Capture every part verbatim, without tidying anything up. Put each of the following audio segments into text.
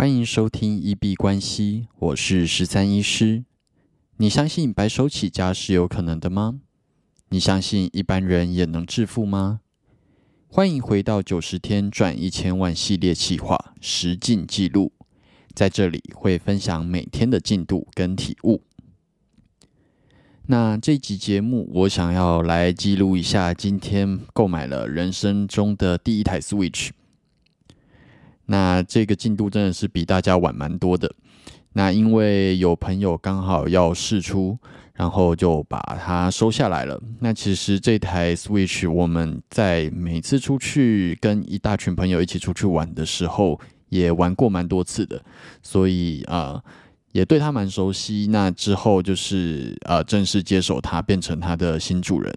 欢迎收听一币关系，我是十三医师。你相信白手起家是有可能的吗？你相信一般人也能致富吗？欢迎回到九十天赚一千万系列企划实进记录，在这里会分享每天的进度跟体悟。那这集节目我想要来记录一下今天购买了人生中的第一台 Switch。那这个进度真的是比大家晚蛮多的，那因为有朋友刚好要释出，然后就把它收下来了。那其实这台 Switch 我们在每次出去跟一大群朋友一起出去玩的时候也玩过蛮多次的，所以、呃、也对它蛮熟悉。那之后就是、呃、正式接手它，变成它的新主人。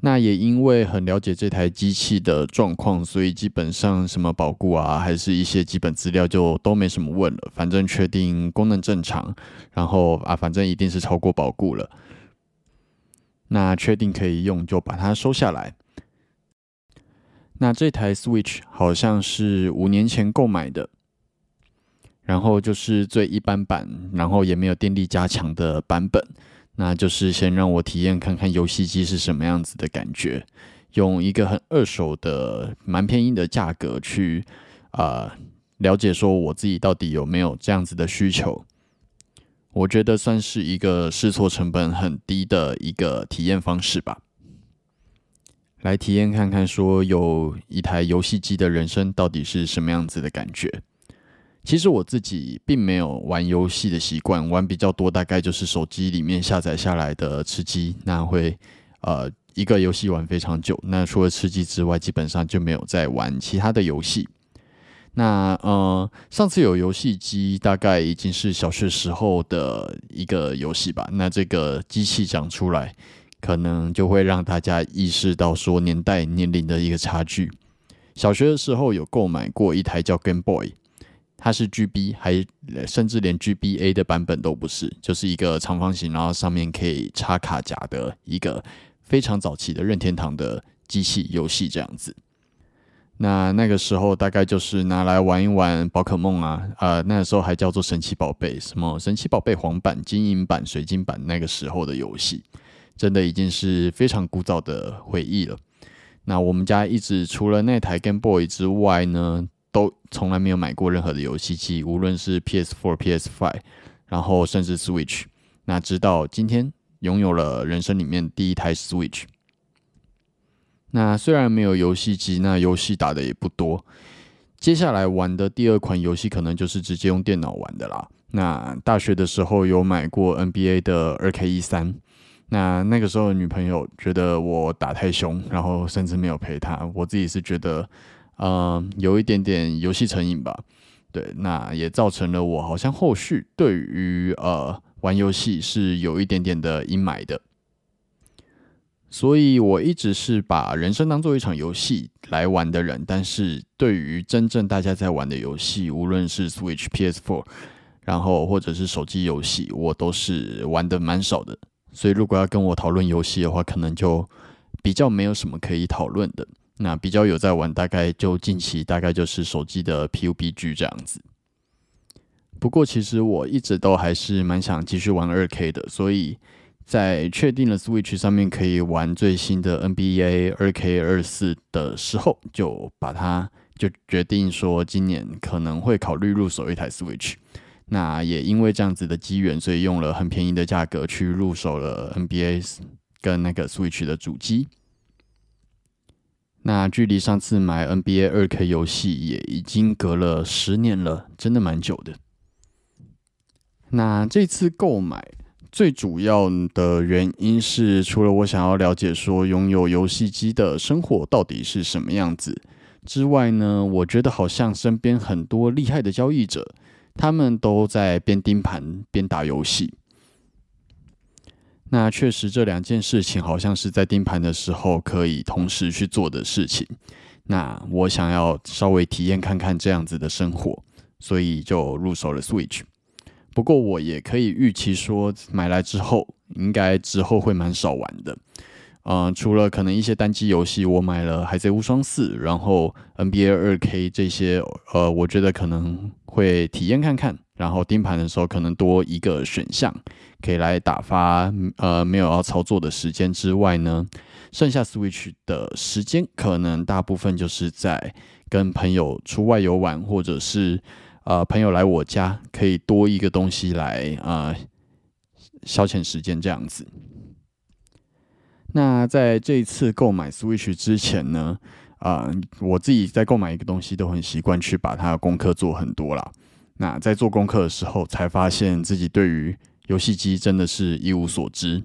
那也因为很了解这台机器的状况，所以基本上什么保固啊，还是一些基本资料就都没什么问了，反正确定功能正常，然后啊，反正一定是超过保固了。那确定可以用，就把它收下来。那这台 Switch 好像是五年前购买的，然后就是最一般版，然后也没有电力加强的版本。那就是先让我体验看看游戏机是什么样子的感觉，用一个很二手的蛮便宜的价格去、呃、了解说我自己到底有没有这样子的需求。我觉得算是一个试错成本很低的一个体验方式吧，来体验看看说有一台游戏机的人生到底是什么样子的感觉。其实我自己并没有玩游戏的习惯，玩比较多大概就是手机里面下载下来的吃鸡，那会呃一个游戏玩非常久。那除了吃鸡之外，基本上就没有再玩其他的游戏。那呃上次有游戏机大概已经是小学时候的一个游戏吧。那这个机器讲出来，可能就会让大家意识到说年代年龄的一个差距。小学的时候有购买过一台叫 Gameboy。它是 G B， 还甚至连 G B A 的版本都不是，就是一个长方形，然后上面可以插卡夹的一个非常早期的任天堂的机器游戏这样子。那那个时候大概就是拿来玩一玩宝可梦啊，呃，那个时候还叫做神奇宝贝，什么神奇宝贝黄版、金银版、水晶版，那个时候的游戏，真的已经是非常古早的回忆了。那我们家一直除了那台 Game Boy 之外呢，都从来没有买过任何的游戏机，无论是 P S 四、P S 五， 然后甚至 Switch。 那直到今天拥有了人生里面第一台 Switch。 那虽然没有游戏机，那游戏打的也不多，接下来玩的第二款游戏可能就是直接用电脑玩的啦。那大学的时候有买过 N B A 的 二 K 十三， 那那个时候女朋友觉得我打太凶，然后甚至没有陪她。我自己是觉得呃，有一点点游戏成瘾吧，对，那也造成了我好像后续对于呃玩游戏是有一点点的阴霾的，所以我一直是把人生当作一场游戏来玩的人。但是对于真正大家在玩的游戏，无论是 Switch、P S 四， 然后或者是手机游戏，我都是玩的蛮少的，所以如果要跟我讨论游戏的话，可能就比较没有什么可以讨论的。那比较有在玩，大概就近期大概就是手机的 P U B G 这样子。不过其实我一直都还是蛮想继续玩 二 K 的，所以在确定了 Switch 上面可以玩最新的 N B A 二 K 二十四 的时候，就把它就决定说今年可能会考虑入手一台 Switch。 那也因为这样子的机缘，所以用了很便宜的价格去入手了 N B A 跟那个 Switch 的主机。那距离上次买 N B A 二 K 游戏也已经隔了十年了，真的蛮久的。那这次购买最主要的原因是，除了我想要了解说拥有游戏机的生活到底是什么样子之外呢，我觉得好像身边很多厉害的交易者，他们都在边盯盘边打游戏。那确实这两件事情好像是在盯盘的时候可以同时去做的事情。那我想要稍微体验看看这样子的生活，所以就入手了 Switch。 不过我也可以预期说买来之后应该之后会蛮少玩的，呃、除了可能一些单机游戏，我买了《海贼无双四》，然后 N B A 二 K 这些，呃，我觉得可能会体验看看。然后盯盘的时候，可能多一个选项，可以来打发呃没有要操作的时间之外呢，剩下 Switch 的时间，可能大部分就是在跟朋友出外游玩，或者是呃朋友来我家，可以多一个东西来啊、呃、消遣时间这样子。那在这一次购买 Switch 之前呢，啊、呃，我自己在购买一个东西都很习惯去把它的功课做很多啦。那在做功课的时候，才发现自己对于游戏机真的是一无所知，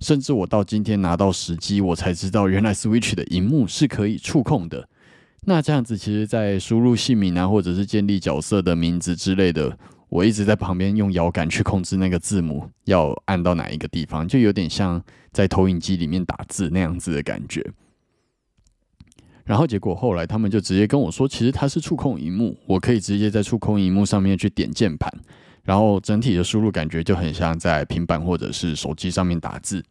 甚至我到今天拿到实机，我才知道原来 Switch 的萤幕是可以触控的。那这样子，其实在输入姓名啊，或者是建立角色的名字之类的，我一直在旁边用摇杆去控制那个字母要按到哪一个地方，就有点像在投影机里面打字那样子的感觉。然后结果后来他们就直接跟我说，其实它是触控萤幕，我可以直接在触控萤幕上面去点键盘，然后整体的输入感觉就很像在平板或者是手机上面打字，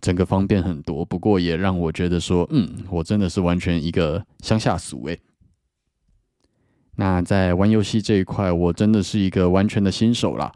整个方便很多。不过也让我觉得说，嗯，我真的是完全一个乡下俗欸。那在玩游戏这一块，我真的是一个完全的新手啦，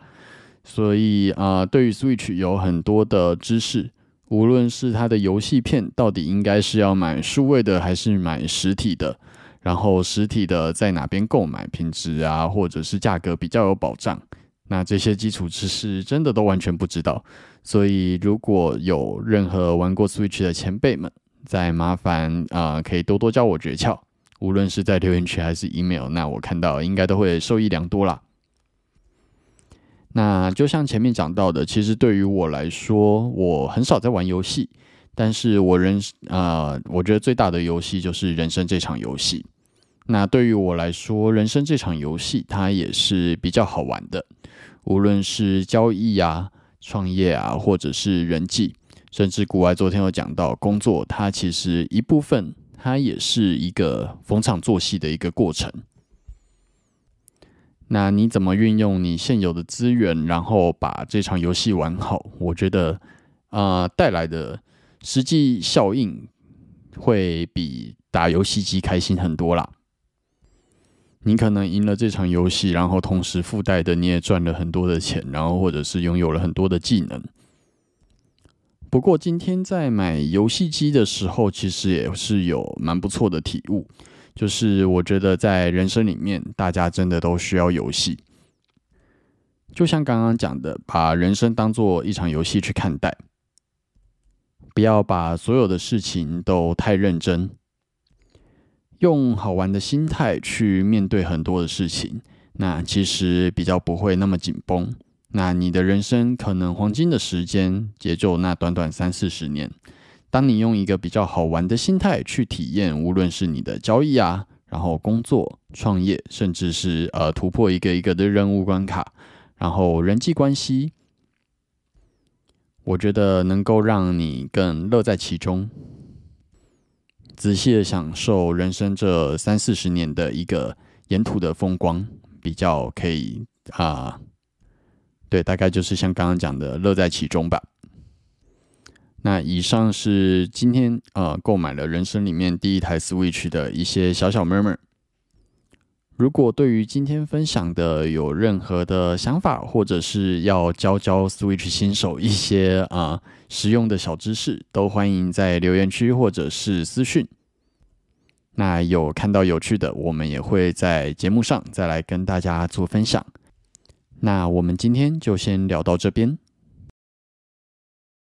所以、呃、对于 Switch 有很多的知识。无论是它的游戏片到底应该是要买数位的还是买实体的，然后实体的在哪边购买，品质啊或者是价格比较有保障，那这些基础知识真的都完全不知道。所以如果有任何玩过 Switch 的前辈们，再麻烦、呃、可以多多教我诀窍，无论是在留言区还是 email， 那我看到应该都会受益良多啦。那就像前面讲到的，其实对于我来说，我很少在玩游戏，但是我人呃，我觉得最大的游戏就是人生这场游戏。那对于我来说，人生这场游戏它也是比较好玩的，无论是交易啊、创业啊，或者是人际，甚至古外昨天有讲到工作，它其实一部分它也是一个逢场作戏的一个过程。那你怎么运用你现有的资源，然后把这场游戏玩好，我觉得呃，带来的实际效应会比打游戏机开心很多啦。你可能赢了这场游戏，然后同时附带的你也赚了很多的钱，然后或者是拥有了很多的技能。不过今天在买游戏机的时候，其实也是有蛮不错的体悟，就是我觉得在人生里面，大家真的都需要游戏。就像刚刚讲的，把人生当作一场游戏去看待，不要把所有的事情都太认真，用好玩的心态去面对很多的事情，那其实比较不会那么紧绷。那你的人生可能黄金的时间也就那短短三四十年，当你用一个比较好玩的心态去体验，无论是你的交易啊，然后工作、创业，甚至是呃突破一个一个的任务关卡，然后人际关系，我觉得能够让你更乐在其中，仔细的享受人生这三四十年的一个沿途的风光，比较可以啊、呃，对，大概就是像刚刚讲的乐在其中吧。那以上是今天呃购买了人生里面第一台 Switch 的一些小小 murmur。 如果对于今天分享的有任何的想法，或者是要教教 Switch 新手一些呃实用的小知识，都欢迎在留言区或者是私讯。那有看到有趣的，我们也会在节目上再来跟大家做分享。那我们今天就先聊到这边。